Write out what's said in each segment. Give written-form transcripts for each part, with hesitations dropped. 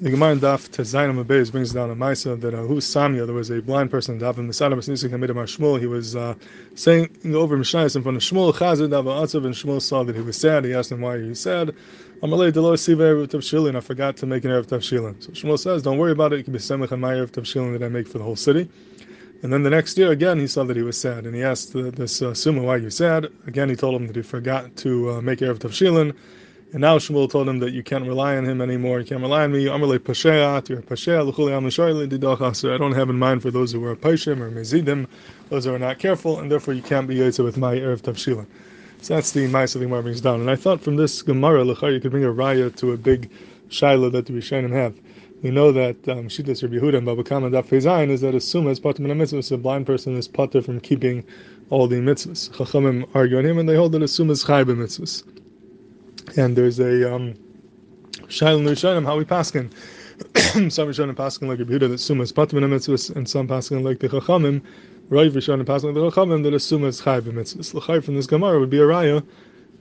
The Gemara in Daf Tazaima Mabeis brings down Amaisa that Hu Samya, there was a blind person in Daf and the Sadeh B'Snusik Amidmar Shmuel. He was saying over Mishai in front of Shmuel, Chazir Dava Atzev, and Shmuel saw that he was sad. He asked him why he was sad. Amalei Delor Siva Erev Tavshilin, I forgot to make an Erev Tavshilin. So Shmuel says, don't worry about it, it can be semlich on my Erev Tavshilin that I make for the whole city. And then the next year again he saw that he was sad, and he asked this Sumo, why are you sad? Again he told him that he forgot to make Erev Tavshilin. And now Shmuel told him that you can't rely on him anymore, you can't rely on me. Amalei Pasheat, you're a Pasheh, so I don't have in mind for those who are Pashim or Mezidim, those who are not careful, and therefore you can't be Yotze with my Erev Tavshilin. So that's the Maisa the Gemara brings down. And I thought from this Gemara, Lachar, you could bring a Raya to a big Shaila that the Rishonim have. We know that Shittas Rebbe Huda and Bava Kamma Daf Zayin is that a Suma is Pater Min HaMitzvahs, a blind person is Pater from keeping all the mitzvahs. Chachamim argue on him, and they hold that a Suma is Chai b'mitzvahs. And there's a Shailin Rishonim, how we paskin. Some Rishonim paskin like Rebbe Huda that Suma is Pater Min HaMitzvahs, and some paskin like the Chachamim, Reiv Rishonim paskin like the Chachamim that a Suma is Chai b'mitzvahs. L'chai from this Gemara would be a Raya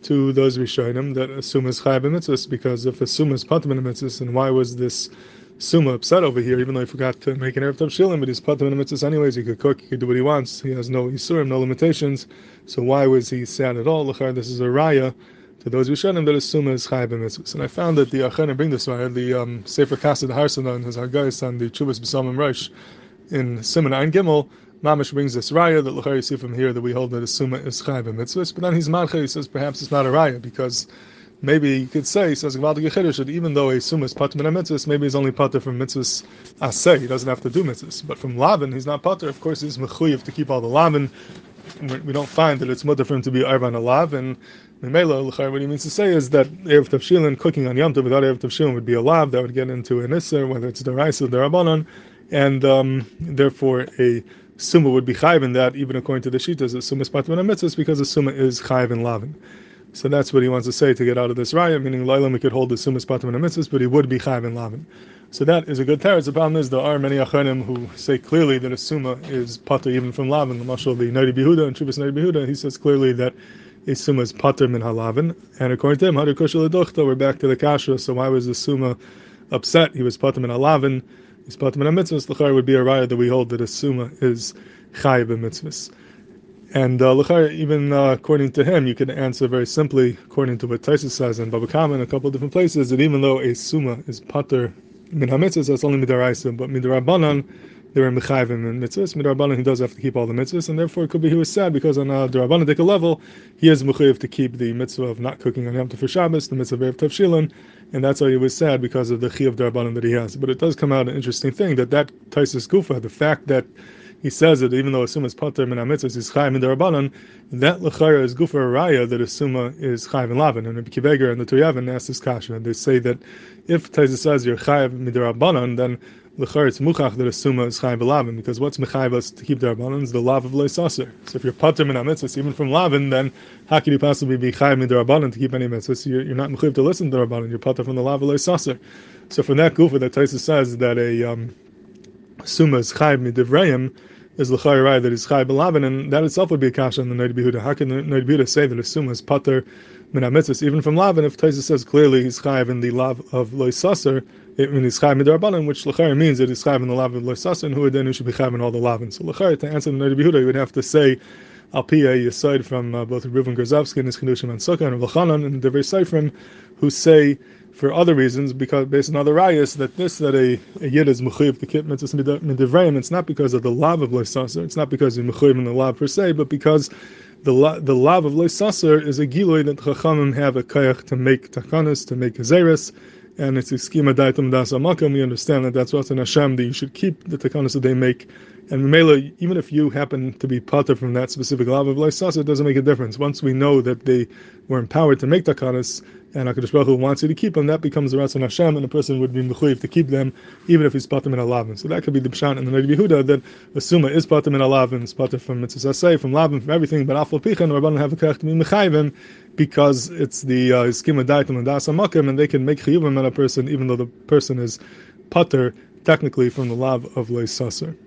to those Rishonim that a Suma is Chai b'mitzvahs, because if a Suma is Pater Min HaMitzvahs, then why was this Suma upset over here, even though he forgot to make an Erev Tavshilin, but he's Pater Min HaMitzvahs anyways, he could cook, he could do what he wants, he has no Yisurim, no limitations, so why was he sad at all? L'char, this is a Raya to those who shun him that a Suma is Chai b'mitzvahs. And I found that the Achanim bring this Raya, the Sefer Kassad Harsana and his Argeis on the Chubas B'salmim Rosh in Siman and Gimel, Mamish brings this Raya that L'char, you see from here that we hold that a Suma is Chai b'mitzvahs, but then he's Malcha, he says perhaps it's not a Raya, because maybe you could say, he says, that even though a Suma is Pater Min HaMitzvahs, maybe he's only Pater from Mitzvahs Aseh, he doesn't have to do Mitzvahs. But from Lavan, he's not Pater, of course he's Mechuyev to keep all the Lavan. We don't find that it's mutter for him to be Arvan Alav, and Mimela, what he means to say is that Erev Tavshilin, cooking on Yom Tov without Erev Tavshilin would be Alav, that would get into an Isser, whether it's Deraisa or Derabanan, and therefore a Suma would be Chayv in that, even according to the Shitas, a Suma is Pater Min HaMitzvahs, because a Suma is Chayv in Lavan. So that's what he wants to say to get out of this Raya, meaning Lailam, we could hold the Suma is Pater Min HaMitzvahs, but he would be Chayv in Lavan. So that is a good teretz. The problem is there are many Achanim who say clearly that a Suma is Pater even from Lavan. The Mashal, the Noda BiYehuda and Chubas Noda BiYehuda, he says clearly that a Suma is Pater min HaLavan. And according to him, Hadar Kosher L'Dochta, we're back to the Kasha, so why was the Suma upset? He was Pater min HaLavan, he's Pater min HaMitzvahs. L'char would be a Raya that we hold that a Suma is Chai b'mitzvahs. And even according to him, you can answer very simply, according to what Taisus says in Bava Kamma in a couple of different places, that even though a Suma is Pater min HaMitzvahs, that's only Midaraisa, but Midarabanan, there are Mechayvim and Mitzvahs. Midarabanan, he does have to keep all the Mitzvahs, and therefore it could be he was sad, because on a Darabanan level, he is Mechayiv to keep the Mitzvah of not cooking on Yom Tov for Shabbos, the Mitzvah of Erev Tavshilin, and that's why he was sad, because of the Chi of Darabanan that he has. But it does come out an interesting thing, that Taisus Gufa, the fact that he says that even though a Suma is Pater min HaMitzvahs, he's Chai min Darabanan, that L'chara is Gufa Raya that a Suma is Chai min Lavan. And Rabbi Kiveger and the Toyavin ask this kasha, and they say that if Taisus says you're Chai min Darabanan, then L'chara it's Muchach that a Suma is Chai min Lavan, because what's Mechayv us to keep Darabanan is the Lav of Leisaser. So if you're Pater min HaMitzvahs, even from Lavan, then how can you possibly be Chai min Darabanan to keep any Mitzvahs? You're not Mechayiv to listen to Darabanan, you're Pater from the Lav of Leisaser. So from that Gufa that Taisus says that a Suma is Chai min Divrayim, is L'chari Rai that is Chai b'Lavan, and that itself would be a kasha in the Noda BiYehuda. How can the Noda BiYehuda say that a Suma is Pater min HaMitzvahs even from Lavan, if Taisus says clearly he's Chai in the Lav of Loisaser, it means he's Chai min Darabanan, which L'chari means that he's Chai in the Lav of Loisaser, and who then who should be Chai in all the Lavan. So L'chari, to answer the Noda BiYehuda, you would have to say Al Piyeh aside from both Reuven Grzowsky and his Chidushim on Sukkah, and Rav Chanan and Devrei Seifrim, who say for other reasons, because based on other rayas, that a yid is mechuyev to keep mitzvahs midivrayim. It's not because of the love of leisaser. It's not because you're mechuyev in the love per se, but because the love of leisaser is a gilui that chachamim have a kayach to make takanas, to make zeres, and it's a schema daitum das amakam. We understand that that's what's in Hashem, that you should keep the takanas that they make. And Mela, even if you happen to be Pater from that specific lava of Leisasa, it doesn't make a difference. Once we know that they were empowered to make takanas, and HaKadosh Baruch Hu wants you to keep them, that becomes the Ratzon Hashem, and a person would be mechuyev to keep them, even if he's Pater min HaLavan. So that could be the Pshat in the Noda BiYehuda, that the Suma is Pater min HaLavan, it's Pater from Mitzvahs Aseh, from Lavan, from everything, but Afal Picha, and Rabbanu have a Kach to be Mechayvim, because it's the Iskima Daitum and Das HaMakim, and they can make Chiyuvim on a person, even though the person is Pater, technically, from the Lav of Leisasa.